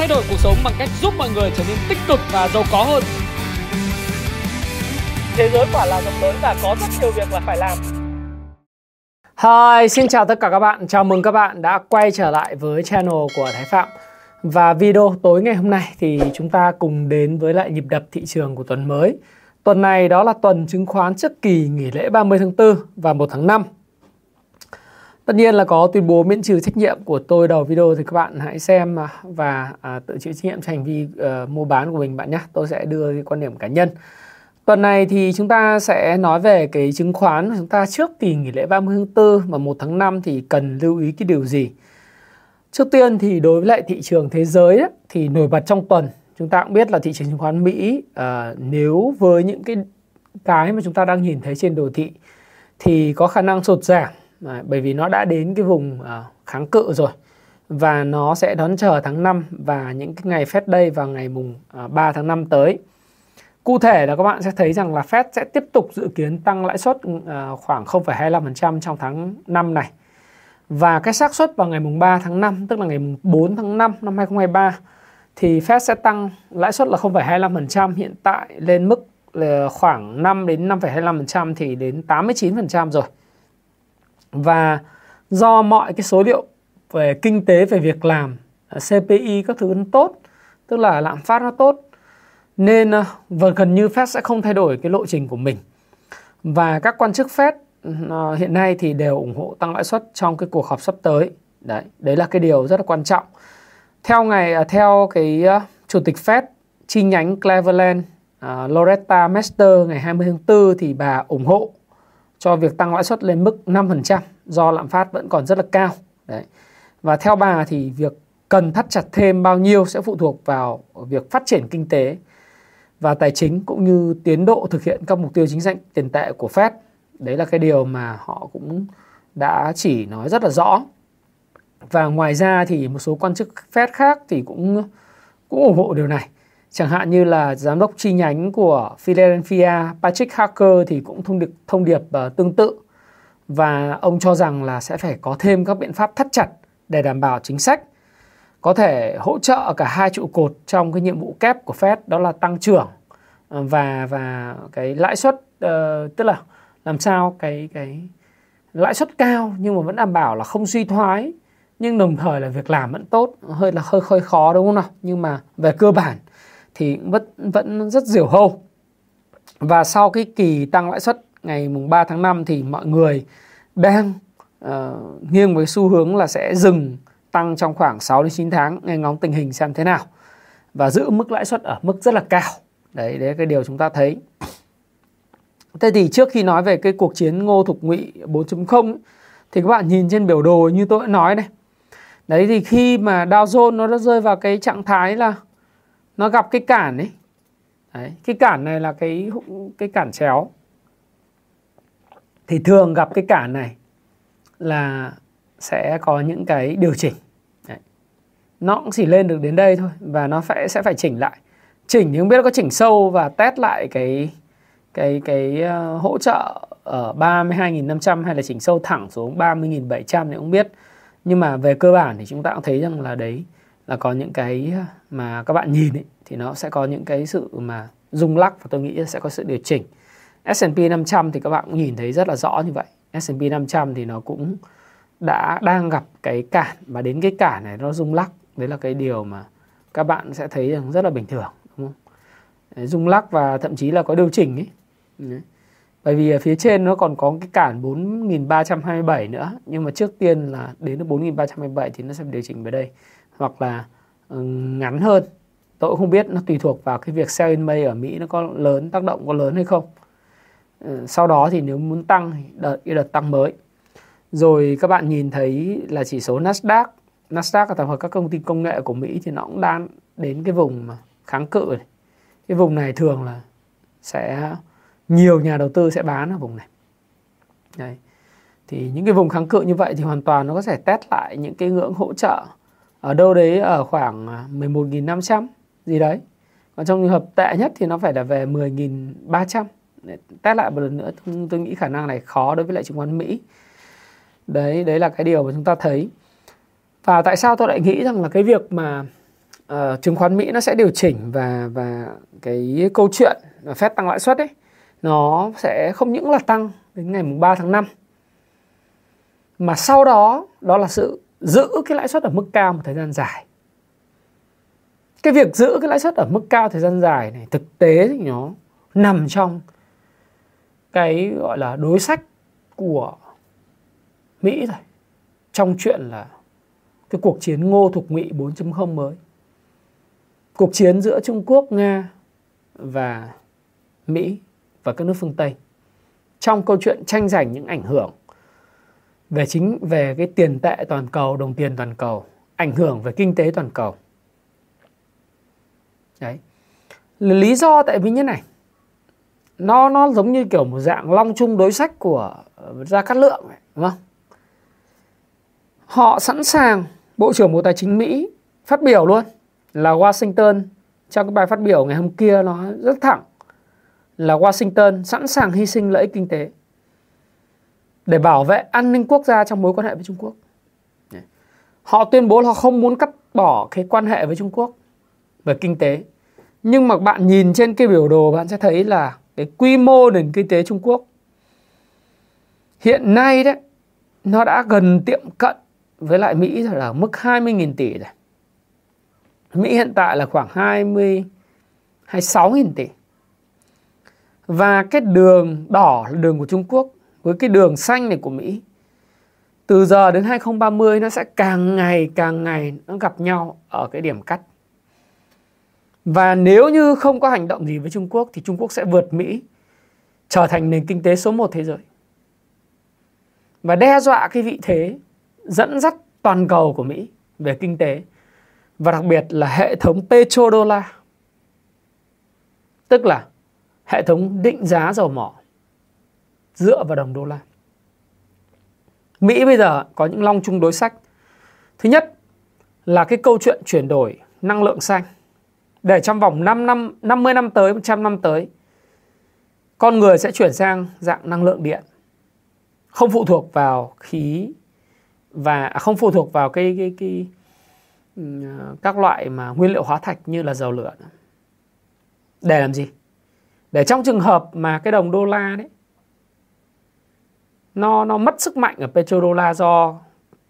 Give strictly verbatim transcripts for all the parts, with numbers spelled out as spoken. thay đổi cuộc sống bằng cách giúp mọi người trở nên tích cực và giàu có hơn. Thế giới quả là rộng lớn và có rất nhiều việc là phải làm. Hi, xin chào tất cả các bạn. Chào mừng các bạn đã quay trở lại với channel của Thái Phạm. Và video tối ngày hôm nay thì chúng ta cùng đến với lại nhịp đập thị trường của tuần mới. Tuần này đó là tuần chứng khoán trước kỳ nghỉ lễ ba mươi tháng tư và một tháng năm. Tất nhiên là có tuyên bố miễn trừ trách nhiệm của tôi đầu video thì các bạn hãy xem và tự chịu trách nhiệm cho hành vi uh, mua bán của mình bạn nhé. Tôi sẽ đưa cái quan điểm cá nhân. Tuần này thì chúng ta sẽ nói về cái chứng khoán của chúng ta trước kỳ nghỉ lễ ba mươi tháng tư và một tháng năm thì cần lưu ý cái điều gì. Trước tiên thì đối với lại thị trường thế giới ấy, thì nổi bật trong tuần chúng ta cũng biết là thị trường chứng khoán Mỹ uh, nếu với những cái cái mà chúng ta đang nhìn thấy trên đồ thị thì có khả năng sụt giảm. À, bởi vì nó đã đến cái vùng à, kháng cự rồi. Và nó sẽ đón chờ tháng năm và những cái ngày Fed Day vào ngày mùng à, ba tháng năm tới. Cụ thể là các bạn sẽ thấy rằng là Fed sẽ tiếp tục dự kiến tăng lãi suất à, khoảng không phẩy hai mươi lăm phần trăm trong tháng năm này. Và cái xác suất vào ngày mùng ba tháng năm, tức là ngày mùng bốn tháng năm năm hai nghìn không trăm hai mươi ba, thì Fed sẽ tăng lãi suất là không phẩy hai mươi lăm phần trăm hiện tại lên mức là khoảng năm đến năm phẩy hai mươi lăm phần trăm thì đến tám mươi chín phần trăm rồi. Và do mọi cái số liệu về kinh tế, về việc làm, xê pê i các thứ nó tốt, tức là lạm phát nó tốt, nên và gần như Fed sẽ không thay đổi cái lộ trình của mình. Và các quan chức Fed hiện nay thì đều ủng hộ tăng lãi suất trong cái cuộc họp sắp tới. Đấy, đấy là cái điều rất là quan trọng. Theo ngày theo cái chủ tịch Fed chi nhánh Cleveland, uh, Loretta Mester ngày hai mươi tháng tư thì bà ủng hộ cho việc tăng lãi suất lên mức năm phần trăm do lạm phát vẫn còn rất là cao. Đấy. Và theo bà thì việc cần thắt chặt thêm bao nhiêu sẽ phụ thuộc vào việc phát triển kinh tế và tài chính cũng như tiến độ thực hiện các mục tiêu chính sách tiền tệ của Fed. Đấy là cái điều mà họ cũng đã chỉ nói rất là rõ. Và ngoài ra thì một số quan chức Fed khác thì cũng, cũng ủng hộ điều này. Chẳng hạn như là giám đốc chi nhánh của Philadelphia Patrick Harker thì cũng thông điệp, thông điệp uh, tương tự. Và ông cho rằng là sẽ phải có thêm các biện pháp thắt chặt để đảm bảo chính sách có thể hỗ trợ cả hai trụ cột trong cái nhiệm vụ kép của Fed, đó là tăng trưởng và, và cái lãi suất, uh, tức là làm sao cái, cái lãi suất cao nhưng mà vẫn đảm bảo là không suy thoái. Nhưng đồng thời là việc làm vẫn tốt, hơi là hơi, hơi khó đúng không nào? Nhưng mà về cơ bản thì vẫn, vẫn rất diều hâu. Và sau cái kỳ tăng lãi suất ngày mùng ba tháng năm thì mọi người đang uh, nghiêng với xu hướng là sẽ dừng tăng trong khoảng sáu đến chín tháng, nghe ngóng tình hình xem thế nào và giữ mức lãi suất ở mức rất là cao. Đấy, đấy là cái điều chúng ta thấy. Thế thì trước khi nói về cái cuộc chiến Ngô Thục Ngụy bốn chấm không thì các bạn nhìn trên biểu đồ như tôi đã nói này. Đấy, thì khi mà Dow Jones nó đã rơi vào cái trạng thái là nó gặp cái cản ấy. Đấy, cái cản này là cái cái cản chéo. Thì thường gặp cái cản này là sẽ có những cái điều chỉnh. Đấy. Nó cũng chỉ lên được đến đây thôi và nó phải sẽ phải chỉnh lại. Chỉnh thì không biết có chỉnh sâu và test lại cái cái cái uh, hỗ trợ ở ba mươi hai nghìn năm trăm hay là chỉnh sâu thẳng xuống ba mươi nghìn bảy trăm thì không biết. Nhưng mà về cơ bản thì chúng ta cũng thấy rằng là đấy là có những cái mà các bạn nhìn ấy, thì nó sẽ có những cái sự mà rung lắc và tôi nghĩ sẽ có sự điều chỉnh. S and P năm trăm thì các bạn cũng nhìn thấy rất là rõ như vậy. S and P năm trăm thì nó cũng đã đang gặp cái cản và đến cái cản này nó rung lắc. Đấy là cái điều mà các bạn sẽ thấy rằng rất là bình thường, đúng không? Đấy, rung lắc và thậm chí là có điều chỉnh ấy. Đấy. Bởi vì ở phía trên nó còn có cái cản bốn nghìn ba trăm hai mươi bảy nữa. Nhưng mà trước tiên là đến bốn nghìn ba trăm hai mươi bảy thì nó sẽ điều chỉnh về đây. Hoặc là ngắn hơn. Tôi cũng không biết, nó tùy thuộc vào cái việc sell in May ở Mỹ nó có lớn, tác động có lớn hay không. Sau đó thì nếu muốn tăng thì đợt, đợt tăng mới. Rồi các bạn nhìn thấy là chỉ số Nasdaq. Nasdaq là tập hợp các công ty công nghệ của Mỹ thì nó cũng đang đến cái vùng kháng cự này. Cái vùng này thường là sẽ nhiều nhà đầu tư sẽ bán ở vùng này. Đấy. Thì những cái vùng kháng cự như vậy thì hoàn toàn nó có thể test lại những cái ngưỡng hỗ trợ ở đâu đấy ở khoảng mười một nghìn năm trăm gì đấy. Còn trong trường hợp tệ nhất thì nó phải là về mười nghìn ba trăm. Test lại một lần nữa, tôi nghĩ khả năng này khó đối với lại chứng khoán Mỹ. Đấy, đấy là cái điều mà chúng ta thấy. Và tại sao tôi lại nghĩ rằng là cái việc mà uh, chứng khoán Mỹ nó sẽ điều chỉnh và và cái câu chuyện là Fed tăng lãi suất ấy, nó sẽ không những là tăng đến ngày ba tháng năm mà sau đó đó là sự giữ cái lãi suất ở mức cao một thời gian dài. Cái việc giữ cái lãi suất ở mức cao thời gian dài này thực tế thì nó nằm trong cái gọi là đối sách của Mỹ rồi, trong chuyện là cái cuộc chiến ngô thuộc Mỹ bốn chấm không mới, cuộc chiến giữa Trung Quốc, Nga và Mỹ và các nước phương Tây trong câu chuyện tranh giành những ảnh hưởng về chính về cái tiền tệ toàn cầu, đồng tiền toàn cầu, ảnh hưởng về kinh tế toàn cầu. Đấy. Lý do tại vì như này, nó nó giống như kiểu một dạng long chung đối sách của Gia Cát Lượng ấy, đúng không? Họ sẵn sàng, Bộ trưởng Bộ Tài chính Mỹ phát biểu luôn là Washington, trong cái bài phát biểu ngày hôm kia nó rất thẳng, là Washington sẵn sàng hy sinh lợi ích kinh tế để bảo vệ an ninh quốc gia trong mối quan hệ với Trung Quốc. Họ tuyên bố họ không muốn cắt bỏ cái quan hệ với Trung Quốc về kinh tế. Nhưng mà bạn nhìn trên cái biểu đồ, bạn sẽ thấy là cái quy mô nền kinh tế Trung Quốc hiện nay đấy, nó đã gần tiệm cận với lại Mỹ rồi, là mức hai mươi nghìn tỷ rồi. Mỹ hiện tại là khoảng hai mươi, hai mươi sáu nghìn tỷ. Và cái đường đỏ là đường của Trung Quốc, với cái đường xanh này của Mỹ, từ giờ đến hai không ba không nó sẽ càng ngày càng ngày nó gặp nhau ở cái điểm cắt. Và nếu như không có hành động gì với Trung Quốc thì Trung Quốc sẽ vượt Mỹ, trở thành nền kinh tế số một thế giới và đe dọa cái vị thế dẫn dắt toàn cầu của Mỹ về kinh tế, và đặc biệt là hệ thống Petrodollar, tức là hệ thống định giá dầu mỏ dựa vào đồng đô la. Mỹ bây giờ có những long chung đối sách. Thứ nhất là cái câu chuyện chuyển đổi năng lượng xanh, để trong vòng năm năm, năm mươi năm tới, một trăm năm tới, con người sẽ chuyển sang dạng năng lượng điện, không phụ thuộc vào khí và à, không phụ thuộc vào cái, cái, cái các loại mà nguyên liệu hóa thạch như là dầu lửa. Để làm gì? Để trong trường hợp mà cái đồng đô la đấy nó nó mất sức mạnh ở petrodollar, do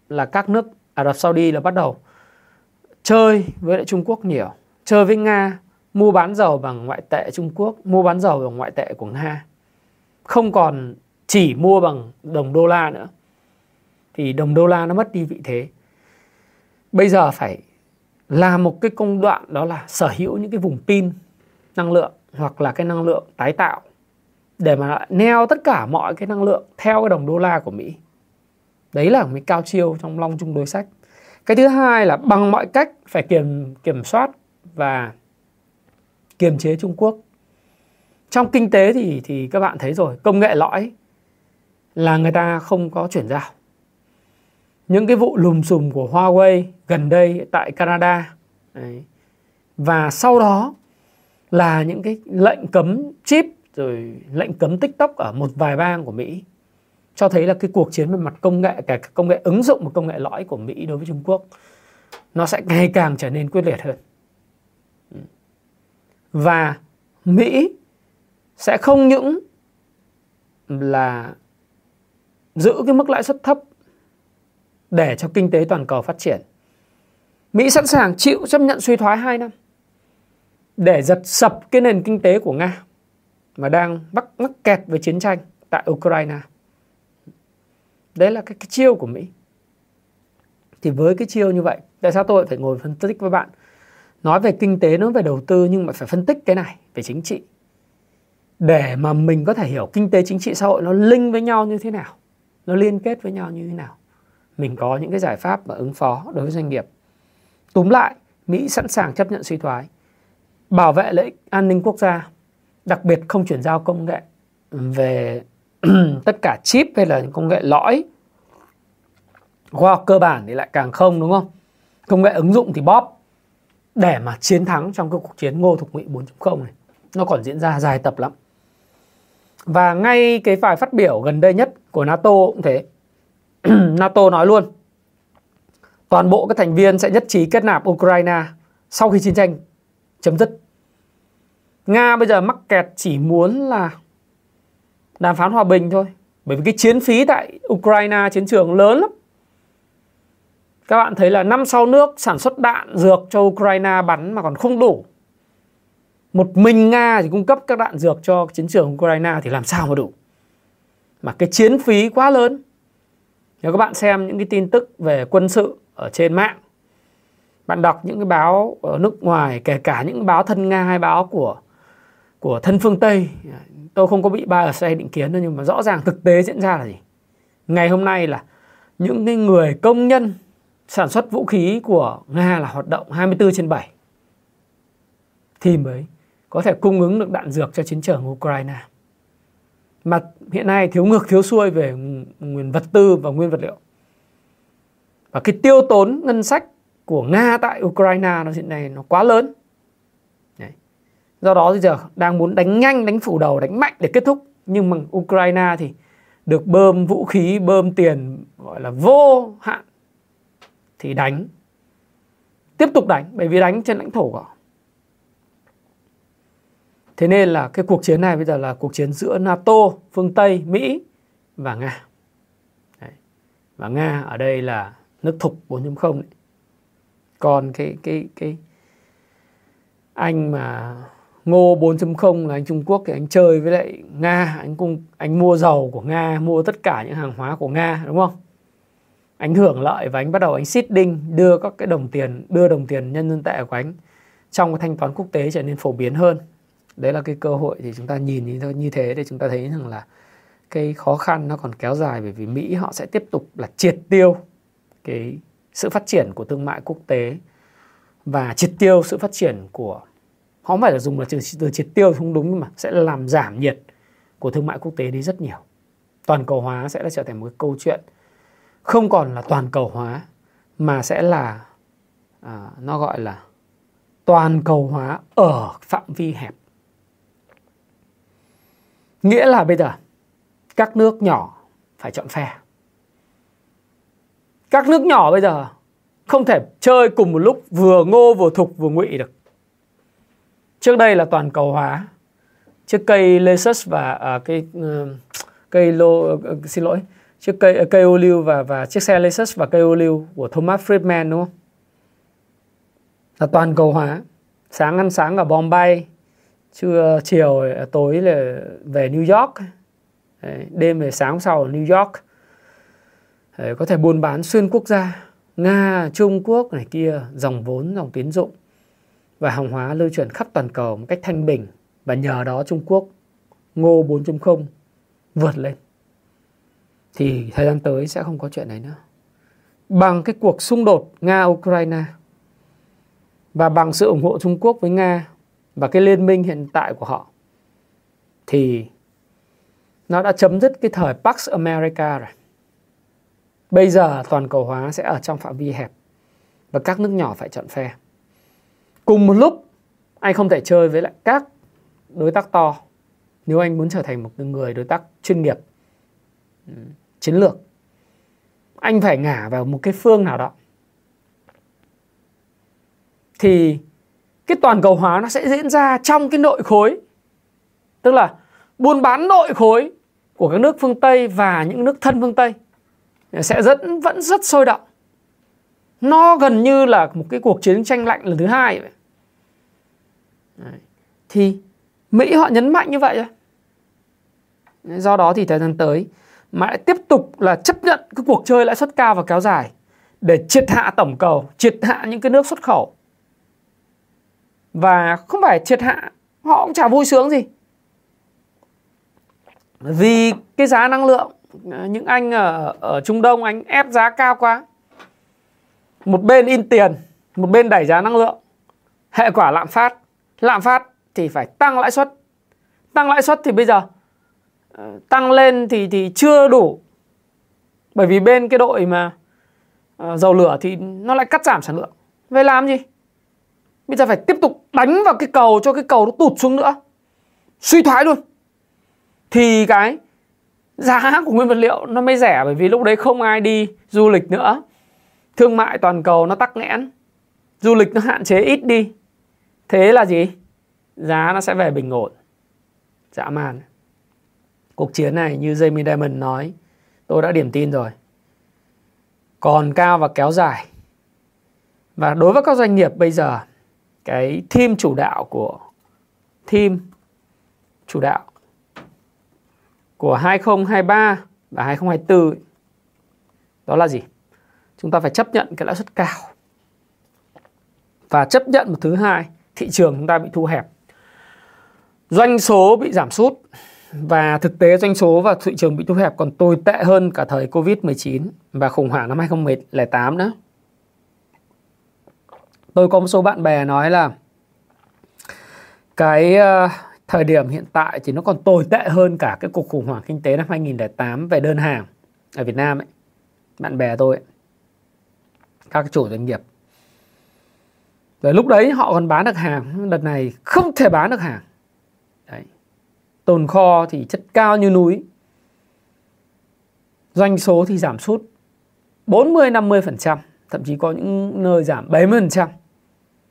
là các nước Ả Rập Saudi là bắt đầu chơi với lại Trung Quốc nhiều, chơi với Nga, mua bán dầu bằng ngoại tệ Trung Quốc, mua bán dầu bằng ngoại tệ của Nga, không còn chỉ mua bằng đồng đô la nữa, thì đồng đô la nó mất đi vị thế. Bây giờ phải làm một cái công đoạn, đó là sở hữu những cái vùng pin năng lượng hoặc là cái năng lượng tái tạo, để mà neo tất cả mọi cái năng lượng theo cái đồng đô la của Mỹ. Đấy là một cái cao chiêu trong long chung đối sách. Cái thứ hai là bằng mọi cách phải kiểm, kiểm soát và kiềm chế Trung Quốc. Trong kinh tế thì, thì các bạn thấy rồi, công nghệ lõi là người ta không có chuyển giao. Những cái vụ lùm xùm của Huawei gần đây tại Canada. Đấy. Và sau đó là những cái lệnh cấm chip, rồi lệnh cấm TikTok ở một vài bang của Mỹ, cho thấy là cái cuộc chiến về mặt công nghệ, cả công nghệ ứng dụng và công nghệ lõi của Mỹ đối với Trung Quốc, nó sẽ ngày càng trở nên quyết liệt hơn. Và Mỹ sẽ không những là giữ cái mức lãi suất thấp để cho kinh tế toàn cầu phát triển, Mỹ sẵn sàng chịu chấp nhận suy thoái hai năm để giật sập cái nền kinh tế của Nga mà đang mắc, mắc kẹt với chiến tranh tại Ukraine. Đấy là cái, cái chiêu của Mỹ. Thì với cái chiêu như vậy, tại sao tôi phải ngồi phân tích với bạn, nói về kinh tế, nói về đầu tư, nhưng mà phải phân tích cái này về chính trị, để mà mình có thể hiểu kinh tế, chính trị, xã hội nó link với nhau như thế nào, nó liên kết với nhau như thế nào, mình có những cái giải pháp và ứng phó đối với doanh nghiệp. Túm lại, Mỹ sẵn sàng chấp nhận suy thoái, bảo vệ lợi ích an ninh quốc gia, đặc biệt không chuyển giao công nghệ về tất cả chip hay là công nghệ lõi. Khoa học cơ bản thì lại càng không, đúng không? Công nghệ ứng dụng thì bóp, để mà chiến thắng trong cái cuộc chiến ngô thuộc Mỹ bốn chấm không này. Nó còn diễn ra dài tập lắm. Và ngay cái vài phát biểu gần đây nhất của NATO cũng thế. NATO nói luôn, toàn bộ các thành viên sẽ nhất trí kết nạp Ukraine sau khi chiến tranh chấm dứt. Nga bây giờ mắc kẹt chỉ muốn là đàm phán hòa bình thôi, bởi vì cái chiến phí tại Ukraine, chiến trường lớn lắm. Các bạn thấy là năm sáu nước sản xuất đạn dược cho Ukraine bắn mà còn không đủ. Một mình Nga thì cung cấp các đạn dược cho chiến trường Ukraine thì làm sao mà đủ. Mà cái chiến phí quá lớn. Nếu các bạn xem những cái tin tức về quân sự ở trên mạng, bạn đọc những cái báo ở nước ngoài, kể cả những báo thân Nga hay báo của của thân phương Tây, tôi không có bị bias hay định kiến đâu, nhưng mà rõ ràng thực tế diễn ra là gì? Ngày hôm nay là những cái người công nhân sản xuất vũ khí của Nga là hoạt động hai mươi tư trên bảy thì mới có thể cung ứng được đạn dược cho chiến trường Ukraine. Mà hiện nay thiếu ngược thiếu xuôi về nguồn vật tư và nguyên vật liệu. Và cái tiêu tốn ngân sách của Nga tại Ukraine nó hiện nay nó quá lớn. Đấy. Do đó bây giờ đang muốn đánh nhanh, đánh phủ đầu, đánh mạnh để kết thúc. Nhưng mà Ukraine thì được bơm vũ khí, bơm tiền gọi là vô hạn thì đánh. Tiếp tục đánh, bởi vì đánh trên lãnh thổ của họ. Thế nên là cái cuộc chiến này bây giờ là cuộc chiến giữa NATO, phương Tây, Mỹ và Nga. Đấy. Và Nga ở đây là nước thục bốn chấm không đấy. Còn cái, cái, cái anh mà Ngô bốn chấm không là anh Trung Quốc thì anh chơi với lại Nga, anh, cung, anh mua dầu của Nga, mua tất cả những hàng hóa của Nga, đúng không? Anh hưởng lợi và anh bắt đầu anh xít đinh, đưa các cái đồng tiền, đưa đồng tiền nhân dân tệ của anh trong cái thanh toán quốc tế trở nên phổ biến hơn. Đấy là cái cơ hội, thì chúng ta nhìn như thế để chúng ta thấy rằng là cái khó khăn nó còn kéo dài, bởi vì Mỹ họ sẽ tiếp tục là triệt tiêu cái sự phát triển của thương mại quốc tế và triệt tiêu sự phát triển của, không phải là dùng là từ triệt tiêu không đúng, nhưng mà sẽ làm giảm nhiệt của thương mại quốc tế đi rất nhiều. Toàn cầu hóa sẽ là trở thành một cái câu chuyện không còn là toàn cầu hóa mà sẽ là à, nó gọi là toàn cầu hóa ở phạm vi hẹp. Nghĩa là bây giờ các nước nhỏ phải chọn phe. Các nước nhỏ bây giờ không thể chơi cùng một lúc vừa ngô vừa thục vừa ngụy được. Trước đây là toàn cầu hóa, chiếc cây Lexus và à, cây uh, cây lô uh, xin lỗi, chiếc cây uh, cây ô liu và và chiếc xe Lexus và cây ô liu của Thomas Friedman, đúng không? Là toàn cầu hóa, sáng ăn sáng ở Bombay, trưa chiều tối là về New York. Đấy, đêm về sáng sau ở New York. Đấy, có thể buôn bán xuyên quốc gia, Nga, Trung Quốc này kia, dòng vốn, dòng tín dụng và hàng hóa lưu chuyển khắp toàn cầu một cách thanh bình. Và nhờ đó Trung Quốc Ngô bốn chấm không vượt lên. Thì thời gian tới sẽ không có chuyện này nữa. Bằng cái cuộc xung đột Nga-Ukraine và bằng sự ủng hộ Trung Quốc với Nga và cái liên minh hiện tại của họ thì nó đã chấm dứt cái thời Pax America rồi. Bây giờ toàn cầu hóa sẽ ở trong phạm vi hẹp và các nước nhỏ phải chọn phe. Cùng một lúc anh không thể chơi với lại các đối tác to nếu anh muốn trở thành một người đối tác chuyên nghiệp, chiến lược. Anh phải ngả vào một cái phương nào đó. Thì cái toàn cầu hóa nó sẽ diễn ra trong cái nội khối, tức là buôn bán nội khối của các nước phương Tây và những nước thân phương Tây sẽ dẫn, vẫn rất sôi động. Nó gần như là một cái cuộc chiến tranh lạnh lần thứ hai vậy. Đấy. Thì Mỹ họ nhấn mạnh như vậy rồi. Do đó thì thời gian tới mà lại tiếp tục là chấp nhận cái cuộc chơi lãi suất cao và kéo dài để triệt hạ tổng cầu, triệt hạ những cái nước xuất khẩu. Và không phải triệt hạ, họ cũng chả vui sướng gì. Vì cái giá năng lượng, những anh ở, ở Trung Đông anh ép giá cao quá. Một bên in tiền, một bên đẩy giá năng lượng. Hệ quả lạm phát. Lạm phát thì phải tăng lãi suất. Tăng lãi suất thì bây giờ tăng lên thì, thì chưa đủ. Bởi vì bên cái đội mà dầu lửa thì nó lại cắt giảm sản lượng. Vậy làm gì? Bây giờ phải tiếp tục đánh vào cái cầu cho cái cầu nó tụt xuống nữa. Suy thoái luôn. Thì cái giá của nguyên vật liệu nó mới rẻ, bởi vì lúc đấy không ai đi du lịch nữa. Thương mại toàn cầu nó tắc nghẽn. du lịch nó hạn chế ít đi, thế là gì? Giá nó sẽ về bình ổn. Dã man. Cuộc chiến này như Jamie Diamond nói, tôi đã điểm tin rồi, còn cao và kéo dài. Và đối với các doanh nghiệp bây giờ, cái team chủ đạo của team chủ đạo của hai không hai ba và hai không hai tư đó là gì? Chúng ta phải chấp nhận cái lãi suất cao và chấp nhận một thứ hai, thị trường chúng ta bị thu hẹp, doanh số bị giảm sút. Và thực tế doanh số và thị trường bị thu hẹp còn tồi tệ hơn cả thời Covid mười chín và khủng hoảng năm hai không không tám nữa. Tôi có một số bạn bè nói là cái thời điểm hiện tại thì nó còn tồi tệ hơn cả cái cuộc khủng hoảng kinh tế năm hai không không tám về đơn hàng ở Việt Nam ấy. Bạn bè tôi ấy, các chủ doanh nghiệp, rồi lúc đấy họ còn bán được hàng, đợt này không thể bán được hàng. Đấy. Tồn kho thì chất cao như núi, doanh số thì giảm sút bốn mươi đến năm mươi phần trăm, thậm chí có những nơi giảm bảy mươi phần trăm.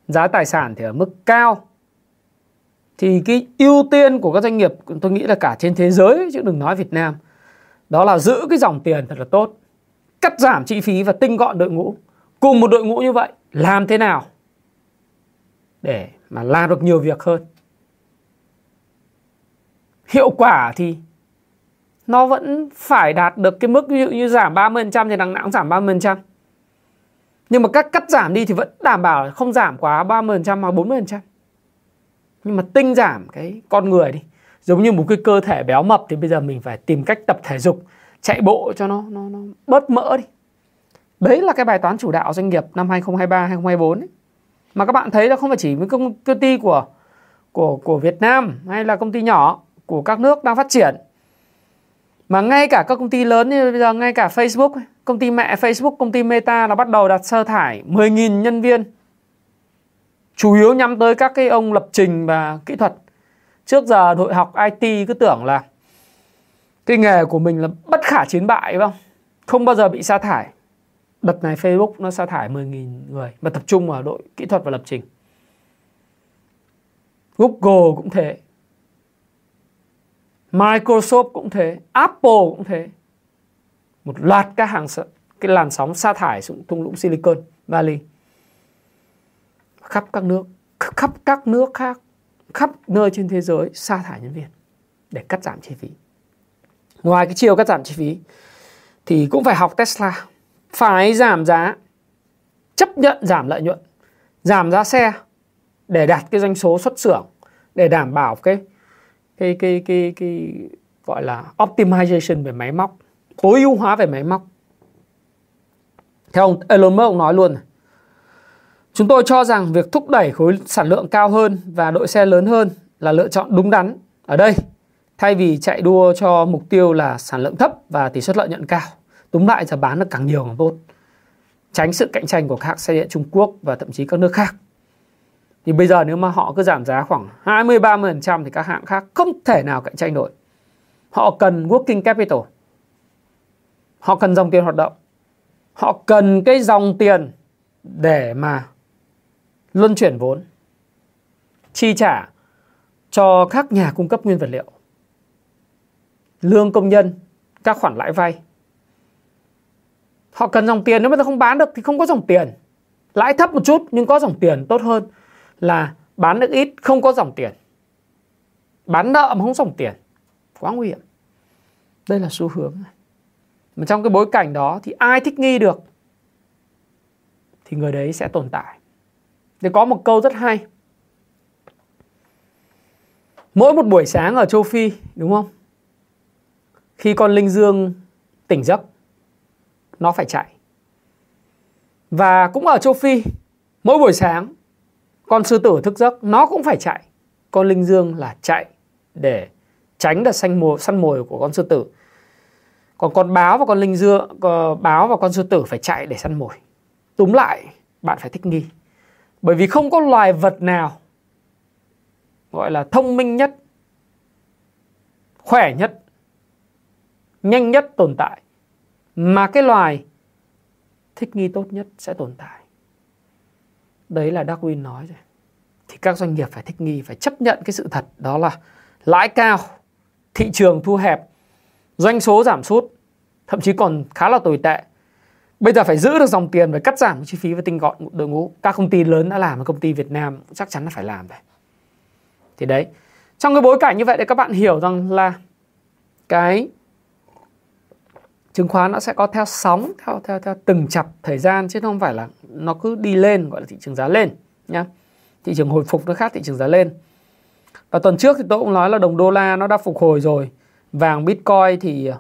Giá tài sản thì ở mức cao. Thì cái ưu tiên của các doanh nghiệp, tôi nghĩ là cả trên thế giới chứ đừng nói Việt Nam, đó là giữ cái dòng tiền thật là tốt, cắt giảm chi phí và tinh gọn đội ngũ. Cùng một đội ngũ như vậy, làm thế nào để mà làm được nhiều việc hơn? Hiệu quả thì nó vẫn phải đạt được cái mức ví dụ như giảm ba mươi phần trăm thì đằng nào cũng giảm ba mươi phần trăm. Nhưng mà các cắt giảm đi thì vẫn đảm bảo không giảm quá ba mươi phần trăm hoặc bốn mươi phần trăm. Nhưng mà tinh giảm cái con người đi. Giống như một cái cơ thể béo mập thì bây giờ mình phải tìm cách tập thể dục, chạy bộ cho nó, nó, nó bớt mỡ đi. Đấy là cái bài toán chủ đạo doanh nghiệp năm hai không hai ba hai không hai bốn ấy. Mà các bạn thấy là không phải chỉ với công, công ty của, của, của Việt Nam hay là công ty nhỏ của các nước đang phát triển, mà ngay cả các công ty lớn như bây giờ, ngay cả Facebook, công ty mẹ Facebook, công ty Meta là bắt đầu đặt sơ thải mười nghìn nhân viên, chủ yếu nhắm tới các cái ông lập trình và kỹ thuật. Trước giờ đội học i tê cứ tưởng là cái nghề của mình là bất khả chiến bại, đúng không? Không bao giờ bị sa thải. Đợt này Facebook nó sa thải mười nghìn người mà tập trung vào đội kỹ thuật và lập trình. Google cũng thế, Microsoft cũng thế, Apple cũng thế. Một loạt các hàng cái làn sóng sa thải xuống thung lũng Silicon Valley. Khắp các nước, khắp các nước khác, khắp nơi trên thế giới sa thải nhân viên để cắt giảm chi phí. Ngoài cái chiều cắt giảm chi phí thì cũng phải học Tesla, phải giảm giá, chấp nhận giảm lợi nhuận, giảm giá xe để đạt cái doanh số xuất xưởng, để đảm bảo cái Cái, cái, cái, cái gọi là optimization về máy móc, tối ưu hóa về máy móc. Theo ông Elon Musk nói luôn, chúng tôi cho rằng việc thúc đẩy khối sản lượng cao hơn và đội xe lớn hơn là lựa chọn đúng đắn ở đây, thay vì chạy đua cho mục tiêu là sản lượng thấp và tỷ suất lợi nhuận cao. Túm lại là bán được càng nhiều càng tốt, tránh sự cạnh tranh của các xe điện Trung Quốc và thậm chí các nước khác. Thì bây giờ nếu mà họ cứ giảm giá khoảng hai mươi đến ba mươi phần trăm thì các hãng khác không thể nào cạnh tranh nổi. Họ cần working capital, họ cần dòng tiền hoạt động, họ cần cái dòng tiền để mà luân chuyển vốn, chi trả cho các nhà cung cấp nguyên vật liệu, lương công nhân, các khoản lãi vay. Họ cần dòng tiền, nếu mà ta không bán được thì không có dòng tiền. Lãi thấp một chút nhưng có dòng tiền tốt hơn là bán được ít không có dòng tiền, bán nợ mà không dòng tiền, quá nguy hiểm. Đây là xu hướng. Mà trong cái bối cảnh đó thì ai thích nghi được thì người đấy sẽ tồn tại. Thì có một câu rất hay, mỗi một buổi sáng ở châu Phi, đúng không, khi con linh dương tỉnh giấc nó phải chạy. Và cũng ở châu Phi, mỗi buổi sáng con sư tử thức giấc nó cũng phải chạy. Con linh dương là chạy để tránh được săn mồi, săn mồi của con sư tử. Còn con báo và con linh dương, báo và con sư tử phải chạy để săn mồi. Túm lại, bạn phải thích nghi. Bởi vì không có loài vật nào gọi là thông minh nhất, khỏe nhất, nhanh nhất tồn tại, mà cái loài thích nghi tốt nhất sẽ tồn tại. Đấy là Darwin nói rồi. Thì các doanh nghiệp phải thích nghi, phải chấp nhận cái sự thật đó là lãi cao, thị trường thu hẹp, doanh số giảm sút, thậm chí còn khá là tồi tệ. Bây giờ phải giữ được dòng tiền, phải cắt giảm chi phí và tinh gọn đội ngũ. Các công ty lớn đã làm, công ty Việt Nam cũng chắc chắn là phải làm vậy. Thì đấy, trong cái bối cảnh như vậy để các bạn hiểu rằng là cái chứng khoán nó sẽ có theo sóng, theo theo theo từng chập thời gian, chứ không phải là nó cứ đi lên, gọi là thị trường giá lên nhá. Thị trường hồi phục nó khác thị trường giá lên. Và tuần trước thì tôi cũng nói là đồng đô la nó đã phục hồi rồi, vàng Bitcoin thì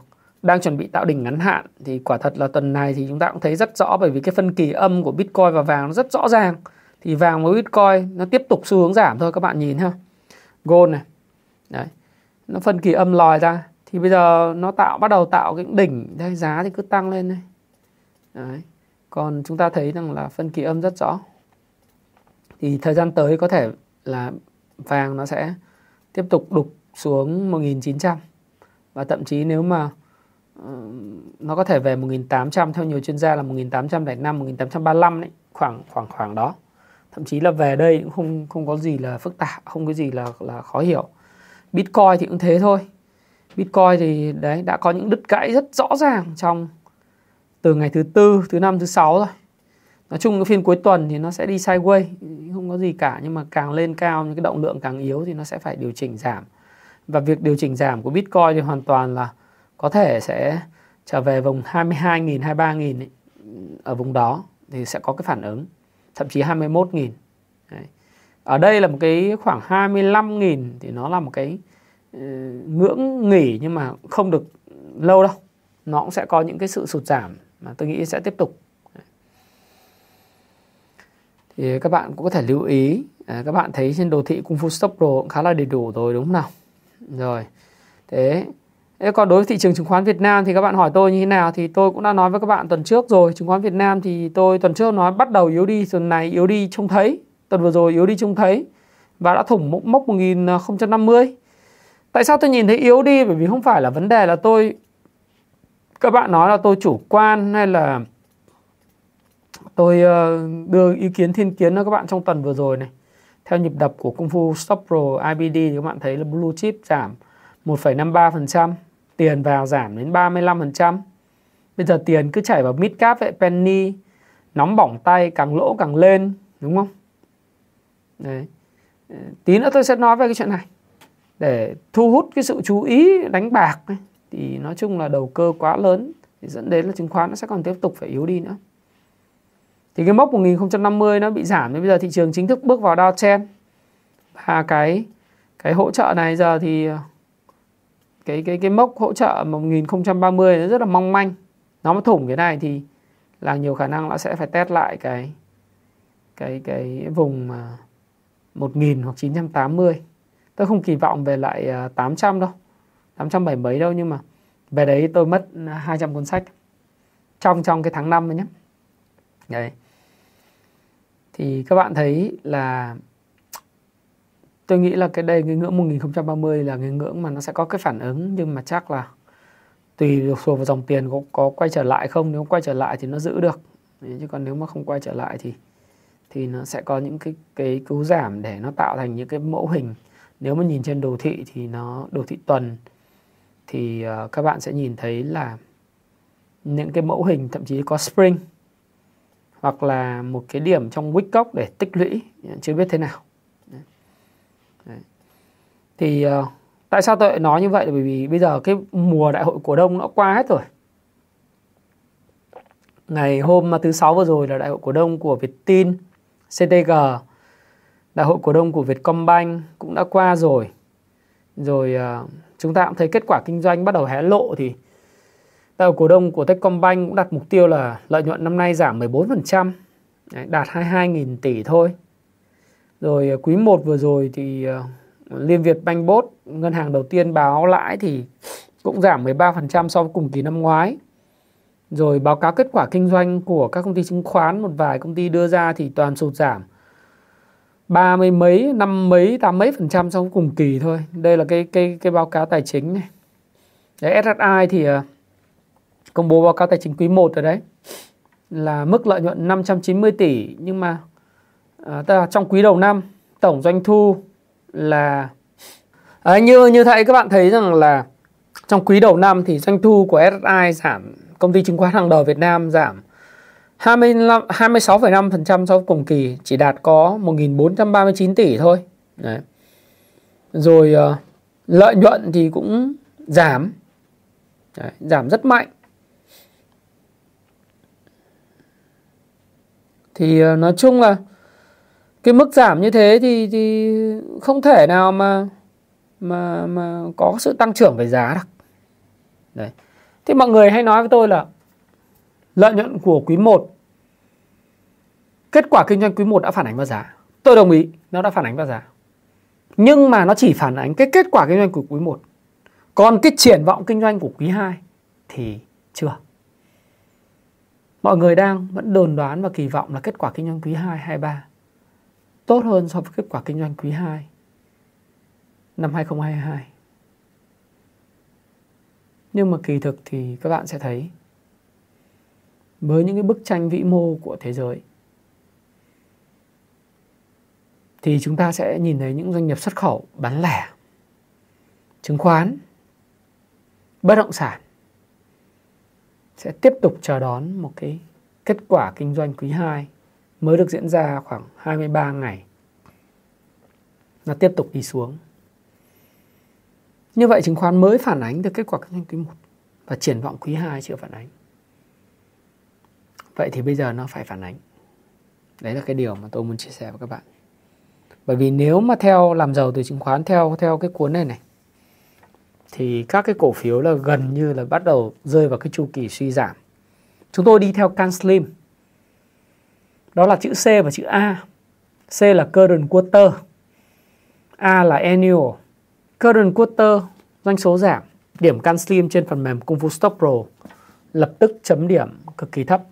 đang chuẩn bị tạo đỉnh ngắn hạn. Thì quả thật là tuần này thì chúng ta cũng thấy rất rõ, bởi vì cái phân kỳ âm của Bitcoin và vàng nó rất rõ ràng. Thì vàng với Bitcoin nó tiếp tục xu hướng giảm thôi, các bạn nhìn ha. Gold này. Đấy. Nó phân kỳ âm lòi ra. Thì bây giờ nó tạo bắt đầu tạo cái đỉnh đây, giá thì cứ tăng lên đây. Đấy. Còn chúng ta thấy rằng là phân kỳ âm rất rõ. Thì thời gian tới có thể là vàng nó sẽ tiếp tục đục xuống một nghìn chín trăm. Và thậm chí nếu mà nó có thể về một nghìn tám trăm, theo nhiều chuyên gia là một nghìn tám trăm lẻ năm, một nghìn tám trăm ba mươi lăm đấy, khoảng khoảng khoảng đó. Thậm chí là về đây cũng không không có gì là phức tạp, không có gì là là khó hiểu. Bitcoin thì cũng thế thôi. Bitcoin thì đấy đã có những đứt gãy rất rõ ràng trong từ ngày thứ tư, thứ năm, thứ sáu rồi. Nói chung cái phiên cuối tuần thì nó sẽ đi sideways, không có gì cả, nhưng mà càng lên cao những cái động lượng càng yếu thì nó sẽ phải điều chỉnh giảm. Và việc điều chỉnh giảm của Bitcoin thì hoàn toàn là có thể sẽ trở về vùng hai mươi hai nghìn, hai mươi ba nghìn ấy. Ở vùng đó thì sẽ có cái phản ứng, thậm chí hai mươi mốt nghìn. Đấy. Ở đây là một cái khoảng hai mươi lăm nghìn thì nó là một cái uh, ngưỡng nghỉ, nhưng mà không được lâu đâu. Nó cũng sẽ có những cái sự sụt giảm mà tôi nghĩ sẽ tiếp tục. Đấy. Thì các bạn cũng có thể lưu ý, à, các bạn thấy trên đồ thị Kung Fu Stock Pro cũng khá là đầy đủ rồi đúng không nào? Rồi, thế... Còn đối với thị trường chứng khoán Việt Nam thì các bạn hỏi tôi như thế nào, thì tôi cũng đã nói với các bạn tuần trước rồi. Chứng khoán Việt Nam thì tôi tuần trước nói bắt đầu yếu đi, tuần này yếu đi trông thấy, tuần vừa rồi yếu đi trông thấy và đã thủng mốc một nghìn không trăm năm mươi. Tại sao tôi nhìn thấy yếu đi? Bởi vì không phải là vấn đề là tôi, các bạn nói là tôi chủ quan hay là tôi đưa ý kiến thiên kiến cho các bạn trong tuần vừa rồi này. Theo nhịp đập của Kung Fu Stock Pro i bê đê thì các bạn thấy là Blue Chip giảm một phẩy năm mươi ba phần trăm, tiền vào giảm đến ba mươi lăm phần trăm. Bây giờ tiền cứ chảy vào mid cap vậy, penny nóng bỏng tay, càng lỗ càng lên, đúng không? Đấy. Tí nữa tôi sẽ nói về cái chuyện này để thu hút cái sự chú ý đánh bạc này. Thì nói chung là đầu cơ quá lớn thì dẫn đến là chứng khoán nó sẽ còn tiếp tục phải yếu đi nữa. Thì cái mốc một nghìn không trăm năm mươi nó bị giảm, nên bây giờ thị trường chính thức bước vào downtrend. Và cái cái hỗ trợ này giờ thì cái cái cái mốc hỗ trợ một nghìn không trăm ba mươi nó rất là mong manh. Nó mà thủng cái này thì là nhiều khả năng nó sẽ phải test lại cái cái cái vùng một nghìn hoặc chín trăm tám mươi. Tôi không kỳ vọng về lại tám trăm đâu, tám trăm bảy mươi mấy đâu, nhưng mà về đấy tôi mất hai trăm cuốn sách trong trong cái tháng năm rồi nhé. Đấy. Thì các bạn thấy là tôi nghĩ là cái đây, cái ngưỡng một nghìn không trăm ba mươi là cái ngưỡng mà nó sẽ có cái phản ứng, nhưng mà chắc là tùy thuộc vào dòng tiền có, có quay trở lại không. Nếu quay trở lại thì nó giữ được. Đấy, chứ còn nếu mà không quay trở lại thì thì nó sẽ có những cái cái cú giảm để nó tạo thành những cái mẫu hình. Nếu mà nhìn trên đồ thị thì nó đồ thị tuần thì uh, các bạn sẽ nhìn thấy là những cái mẫu hình thậm chí có spring hoặc là một cái điểm trong Wyckoff để tích lũy, chưa biết thế nào. Đấy. Thì uh, tại sao tôi lại nói như vậy? Bởi vì bây giờ cái mùa đại hội cổ đông nó qua hết rồi. Ngày hôm thứ sáu vừa rồi là đại hội cổ đông của Vietin, xê tê giê, đại hội cổ đông của Vietcombank cũng đã qua rồi. Rồi uh, chúng ta cũng thấy kết quả kinh doanh bắt đầu hé lộ. Thì đại hội cổ đông của Techcombank cũng đặt mục tiêu là lợi nhuận năm nay giảm mười bốn phần trăm, đấy, đạt hai mươi hai nghìn tỷ thôi. Rồi quý một vừa rồi thì uh, Liên Việt Banh Bốt, ngân hàng đầu tiên báo lãi thì cũng giảm mười ba phần trăm so với cùng kỳ năm ngoái. Rồi báo cáo kết quả kinh doanh của các công ty chứng khoán, một vài công ty đưa ra thì toàn sụt giảm ba mươi mấy, năm mấy, tám mấy phần trăm so với cùng kỳ thôi. Đây là cái cái cái báo cáo tài chính này. Đấy, ét ét i thì uh, công bố báo cáo tài chính quý một rồi đấy. Là mức lợi nhuận năm trăm chín mươi tỷ, nhưng mà à, tức là trong quý đầu năm tổng doanh thu là à, như như thế các bạn thấy rằng là trong quý đầu năm thì doanh thu của ét ét i giảm, công ty chứng khoán hàng đầu Việt Nam giảm hai mươi lăm, hai mươi sáu phẩy năm phần trăm so với cùng kỳ, chỉ đạt có một nghìn bốn trăm ba mươi chín tỷ thôi. Đấy. Rồi uh, lợi nhuận thì cũng giảm. Đấy, giảm rất mạnh. Thì uh, nói chung là cái mức giảm như thế thì, thì không thể nào mà mà mà có sự tăng trưởng về giá được. Đấy. Thế mọi người hay nói với tôi là lợi nhuận của quý một, kết quả kinh doanh quý một đã phản ánh vào giá. Tôi đồng ý, nó đã phản ánh vào giá. Nhưng mà nó chỉ phản ánh cái kết quả kinh doanh của quý một. Còn cái triển vọng kinh doanh của quý hai thì chưa. Mọi người đang vẫn đồn đoán và kỳ vọng là kết quả kinh doanh quý hai, hai ba tốt hơn so với kết quả kinh doanh quý hai năm hai không hai hai. Nhưng mà kỳ thực thì các bạn sẽ thấy với những cái bức tranh vĩ mô của thế giới thì chúng ta sẽ nhìn thấy những doanh nghiệp xuất khẩu, bán lẻ, chứng khoán, bất động sản sẽ tiếp tục chờ đón một cái kết quả kinh doanh quý hai mới được diễn ra khoảng hai mươi ba ngày. Nó tiếp tục đi xuống. Như vậy chứng khoán mới phản ánh được kết quả kinh doanh quý một và triển vọng quý hai chưa phản ánh. Vậy thì bây giờ nó phải phản ánh. Đấy là cái điều mà tôi muốn chia sẻ với các bạn. Bởi vì nếu mà theo làm giàu từ chứng khoán theo theo cái cuốn này này thì các cái cổ phiếu là gần như là bắt đầu rơi vào cái chu kỳ suy giảm. Chúng tôi đi theo CANSLIM. Đó là chữ C và chữ A. C là current quarter, A là annual. Current quarter doanh số giảm, điểm CANSLIM trên phần mềm Kung Fu Stock Pro lập tức chấm điểm cực kỳ thấp.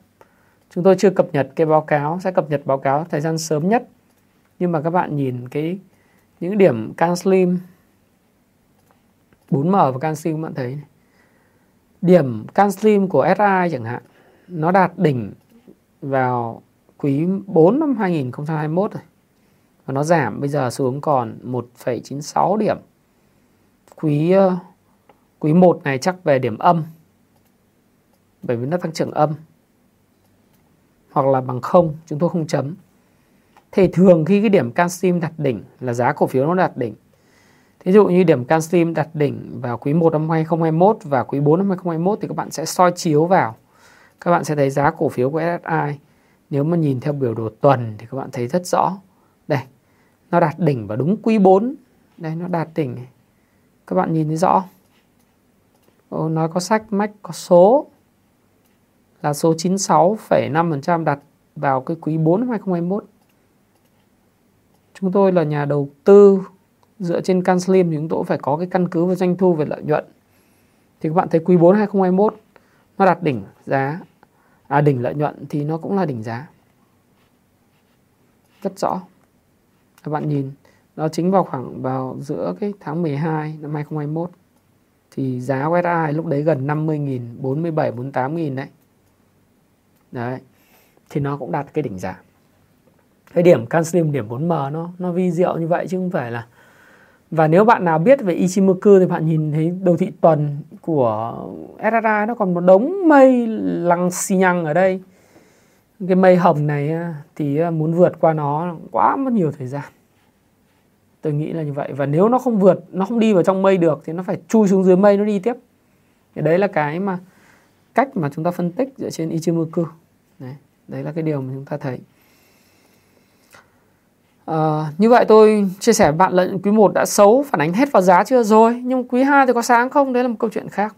Chúng tôi chưa cập nhật cái báo cáo, sẽ cập nhật báo cáo thời gian sớm nhất. Nhưng mà các bạn nhìn cái những điểm CANSLIM bốn M và CANSLIM các bạn thấy này. Điểm CANSLIM của ét i chẳng hạn, nó đạt đỉnh vào quý bốn năm hai không hai mốt rồi. Và nó giảm bây giờ xuống còn một phẩy chín sáu điểm. Quý quý một này chắc về điểm âm. Bởi vì nó tăng trưởng âm. Hoặc là bằng không, chúng tôi không chấm. Thì thường khi cái điểm CANSLIM đặt đỉnh là giá cổ phiếu nó đạt đỉnh. Thí dụ như điểm CANSLIM đặt đỉnh vào quý một năm hai không hai mốt và quý bốn năm hai không hai mốt thì các bạn sẽ soi chiếu vào. Các bạn sẽ thấy giá cổ phiếu của ét ét i. Nếu mà nhìn theo biểu đồ tuần thì các bạn thấy rất rõ. Đây, nó đạt đỉnh vào đúng quý bốn. Đây, nó đạt đỉnh. Các bạn nhìn thấy rõ. Ô, nói có sách, mách có số. Là số chín mươi sáu phẩy năm phần trăm đặt vào cái quý bốn năm hai không hai mốt. Chúng tôi là nhà đầu tư dựa trên CANSLIM thì chúng tôi phải có cái căn cứ về doanh thu, về lợi nhuận. Thì các bạn thấy quý bốn hai không hai mốt nó đạt đỉnh giá, à đỉnh lợi nhuận thì nó cũng là đỉnh giá. Rất rõ. Các bạn nhìn, nó chính vào khoảng vào giữa cái tháng mười hai năm hai không hai mốt. Thì giá ét i lúc đấy gần năm mươi nghìn, bốn mươi bảy, bốn mươi tám nghìn đấy. Đấy. Thì nó cũng đạt cái đỉnh giá. Cái điểm CANSLIM, điểm bốn M nó nó vi diệu như vậy chứ không phải là. Và nếu bạn nào biết về Ichimoku thì bạn nhìn thấy đồ thị tuần của ét ét i nó còn một đống mây lằng xì nhằng ở đây. Cái mây hồng này thì muốn vượt qua nó quá mất nhiều thời gian. Tôi nghĩ là như vậy. Và nếu nó không vượt, nó không đi vào trong mây được thì nó phải chui xuống dưới mây nó đi tiếp. Thì đấy là cái mà cách mà chúng ta phân tích dựa trên Ichimoku. Đấy, đấy là cái điều mà chúng ta thấy. À, như vậy tôi chia sẻ với bạn lợi nhuận quý một đã xấu, phản ánh hết vào giá chưa rồi. Nhưng quý hai thì có sáng không? Đấy là một câu chuyện khác.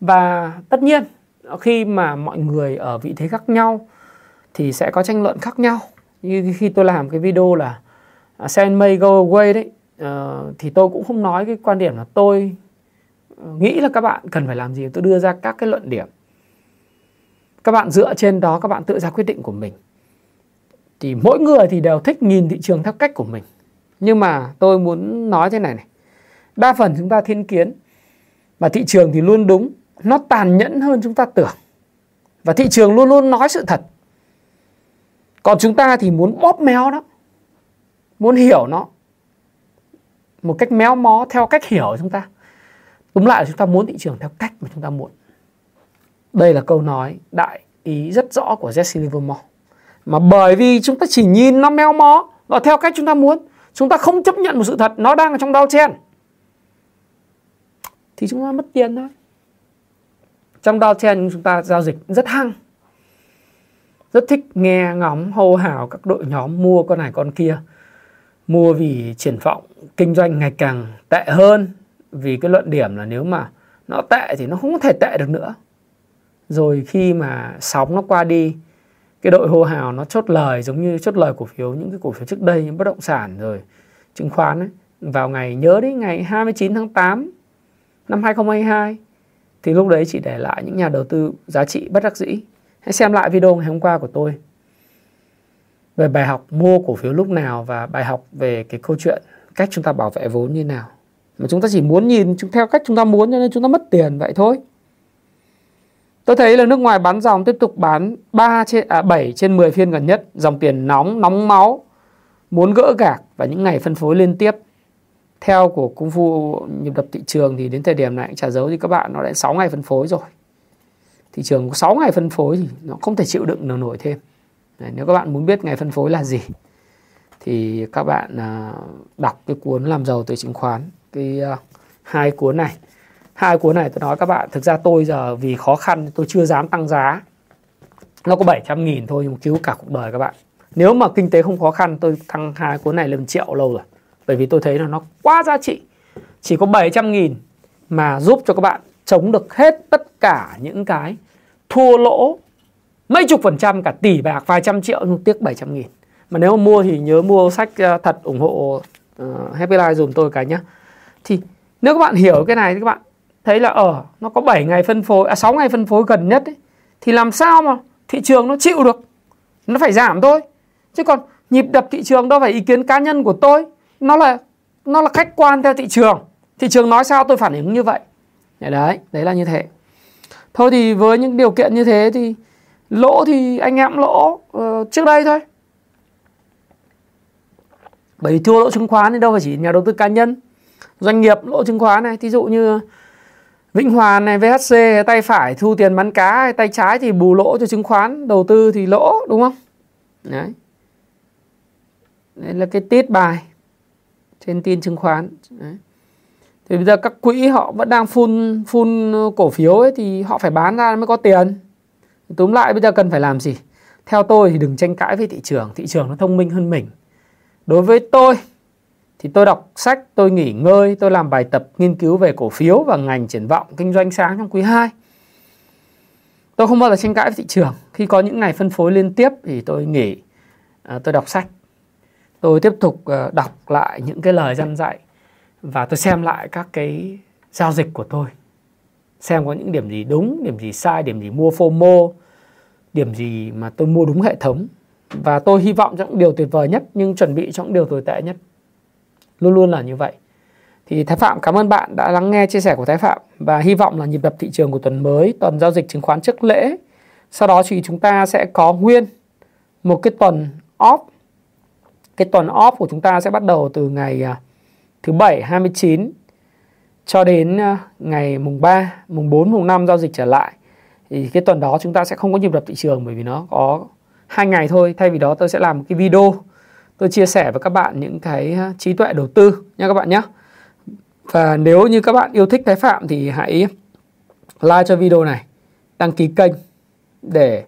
Và tất nhiên khi mà mọi người ở vị thế khác nhau thì sẽ có tranh luận khác nhau. Như khi tôi làm cái video là Sell May Go Away đấy, uh, thì tôi cũng không nói cái quan điểm là tôi nghĩ là các bạn cần phải làm gì. Tôi đưa ra các cái luận điểm, các bạn dựa trên đó các bạn tự ra quyết định của mình. Thì mỗi người thì đều thích nhìn thị trường theo cách của mình. Nhưng mà tôi muốn nói thế này này, đa phần chúng ta thiên kiến và thị trường thì luôn đúng. Nó tàn nhẫn hơn chúng ta tưởng. Và thị trường luôn luôn nói sự thật. Còn chúng ta thì muốn bóp méo nó, muốn hiểu nó một cách méo mó theo cách hiểu của chúng ta. Đúng lại là chúng ta muốn thị trường theo cách mà chúng ta muốn. Đây là câu nói đại ý rất rõ của Jesse Livermore. Mà bởi vì chúng ta chỉ nhìn nó méo mó và theo cách chúng ta muốn, chúng ta không chấp nhận một sự thật nó đang ở trong downtrend, thì chúng ta mất tiền thôi. Trong downtrend chúng ta giao dịch rất hăng, rất thích nghe ngóng hô hào các đội nhóm mua con này con kia, mua vì triển vọng kinh doanh ngày càng tệ hơn, vì cái luận điểm là nếu mà nó tệ thì nó không có thể tệ được nữa. Rồi khi mà sóng nó qua đi, cái đội hô hào nó chốt lời, giống như chốt lời cổ phiếu, những cái cổ phiếu trước đây, những bất động sản rồi chứng khoán ấy, vào ngày, nhớ đấy, ngày hai mươi chín tháng tám năm hai nghìn không trăm hai mươi hai, thì lúc đấy chỉ để lại những nhà đầu tư giá trị bất đắc dĩ. Hãy xem lại video ngày hôm qua của tôi về bài học mua cổ phiếu lúc nào và bài học về cái câu chuyện cách chúng ta bảo vệ vốn như nào. Mà chúng ta chỉ muốn nhìn theo cách chúng ta muốn cho nên chúng ta mất tiền vậy thôi. Tôi thấy là nước ngoài bán dòng tiếp tục bán bảy trên mười phiên gần nhất. Dòng tiền nóng, nóng máu, muốn gỡ gạc và những ngày phân phối liên tiếp. Theo của Kung Fu nhịp đập thị trường thì đến thời điểm này, chả giấu thì các bạn, nó đã sáu ngày phân phối rồi. Thị trường có sáu ngày phân phối thì nó không thể chịu đựng nào nổi thêm. Đấy, nếu các bạn muốn biết ngày phân phối là gì thì các bạn đọc cái cuốn Làm Giàu Từ Chứng Khoán. Cái uh, hai cuốn này hai cuốn này tôi nói các bạn, thực ra tôi giờ vì khó khăn tôi chưa dám tăng giá, nó có bảy trăm nghìn thôi nhưng mà cứu cả cuộc đời các bạn. Nếu mà kinh tế không khó khăn tôi tăng hai cuốn này lên một triệu lâu rồi, bởi vì tôi thấy là nó quá giá trị. Chỉ có bảy trăm nghìn mà giúp cho các bạn chống được hết tất cả những cái thua lỗ mấy chục phần trăm, cả tỷ bạc, vài trăm triệu, nhưng tiếc bảy trăm nghìn. Mà nếu mà mua thì nhớ mua sách thật, ủng hộ uh, Happy Life dùm tôi cái nhá. Thì nếu các bạn hiểu cái này thì các bạn thấy là ở nó có bảy ngày phân phối, à, sáu ngày phân phối gần nhất ấy, thì làm sao mà thị trường nó chịu được. Nó phải giảm thôi. Chứ còn nhịp đập thị trường đâu phải ý kiến cá nhân của tôi, nó là nó là khách quan theo thị trường. Thị trường nói sao tôi phản ứng như vậy. Đấy, đấy là như thế. Thôi thì với những điều kiện như thế thì lỗ thì anh em lỗ uh, trước đây thôi. Bởi vì thua lỗ chứng khoán thì đâu phải chỉ nhà đầu tư cá nhân. Doanh nghiệp lỗ chứng khoán này, thí dụ như Vĩnh Hoàn này, vê hát xê, tay phải thu tiền bán cá, tay trái thì bù lỗ cho chứng khoán, đầu tư thì lỗ, đúng không? Đấy, đấy là cái tít bài trên tin chứng khoán. Đấy. Thì bây giờ các quỹ họ vẫn đang phun phun cổ phiếu ấy, thì họ phải bán ra mới có tiền. Túm lại bây giờ cần phải làm gì? Theo tôi thì đừng tranh cãi với thị trường, thị trường nó thông minh hơn mình. Đối với tôi thì tôi đọc sách, tôi nghỉ ngơi, tôi làm bài tập nghiên cứu về cổ phiếu và ngành triển vọng kinh doanh sáng trong quý hai. Tôi không bao giờ tranh cãi với thị trường. Khi có những ngày phân phối liên tiếp thì tôi nghỉ, à, tôi đọc sách. Tôi tiếp tục đọc lại những cái lời răn dạy và tôi xem lại các cái giao dịch của tôi. Xem có những điểm gì đúng, điểm gì sai, điểm gì mua FOMO, điểm gì mà tôi mua đúng hệ thống. Và tôi hy vọng cho những điều tuyệt vời nhất nhưng chuẩn bị cho những điều tồi tệ nhất. Luôn luôn là như vậy. Thì Thái Phạm cảm ơn bạn đã lắng nghe chia sẻ của Thái Phạm. Và hy vọng là nhịp đập thị trường của tuần mới, tuần giao dịch chứng khoán trước lễ, sau đó thì chúng ta sẽ có nguyên một cái tuần off. Cái tuần off của chúng ta sẽ bắt đầu từ ngày thứ bảy hai mươi chín cho đến ngày mùng ba, mùng bốn, mùng năm giao dịch trở lại. Thì cái tuần đó chúng ta sẽ không có nhịp đập thị trường, bởi vì nó có hai ngày thôi. Thay vì đó tôi sẽ làm một cái video, tôi chia sẻ với các bạn những cái trí tuệ đầu tư nha các bạn nhé. Và nếu như các bạn yêu thích Thái Phạm thì hãy like cho video này, đăng ký kênh để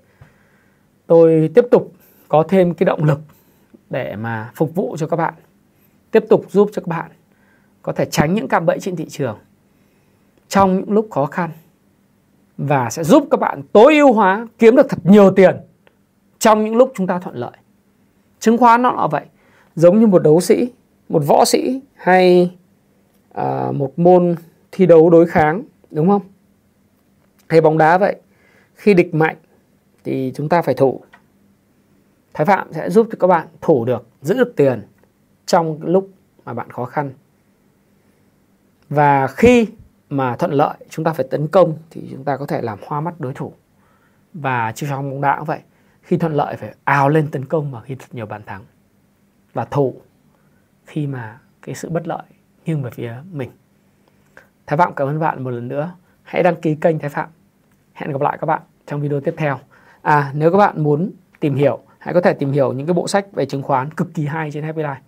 tôi tiếp tục có thêm cái động lực để mà phục vụ cho các bạn, tiếp tục giúp cho các bạn có thể tránh những cạm bẫy trên thị trường trong những lúc khó khăn và sẽ giúp các bạn tối ưu hóa, kiếm được thật nhiều tiền trong những lúc chúng ta thuận lợi. Chứng khoán nó là vậy, giống như một đấu sĩ, một võ sĩ hay uh, một môn thi đấu đối kháng, đúng không? Hay bóng đá vậy, khi địch mạnh thì chúng ta phải thủ. Thái Phạm sẽ giúp cho các bạn thủ được, giữ được tiền trong lúc mà bạn khó khăn. Và khi mà thuận lợi chúng ta phải tấn công thì chúng ta có thể làm hoa mắt đối thủ. Và chiêu trò bóng đá cũng vậy, Khi thuận lợi phải ào lên tấn công và ghi thật nhiều bàn thắng, và thụ khi mà cái sự bất lợi nghiêng về phía mình. Thái Phạm cảm ơn bạn một lần nữa. Hãy đăng ký kênh Thái Phạm. Hẹn gặp lại các bạn trong video tiếp theo. À, nếu các bạn muốn tìm hiểu, hãy có thể tìm hiểu những cái bộ sách về chứng khoán cực kỳ hay trên Happy Life.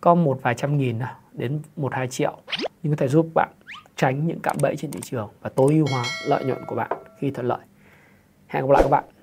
Có một vài trăm nghìn đến một hai triệu, nhưng có thể giúp bạn tránh những cạm bẫy trên thị trường và tối ưu hóa lợi nhuận của bạn khi thuận lợi. Hẹn gặp lại các bạn.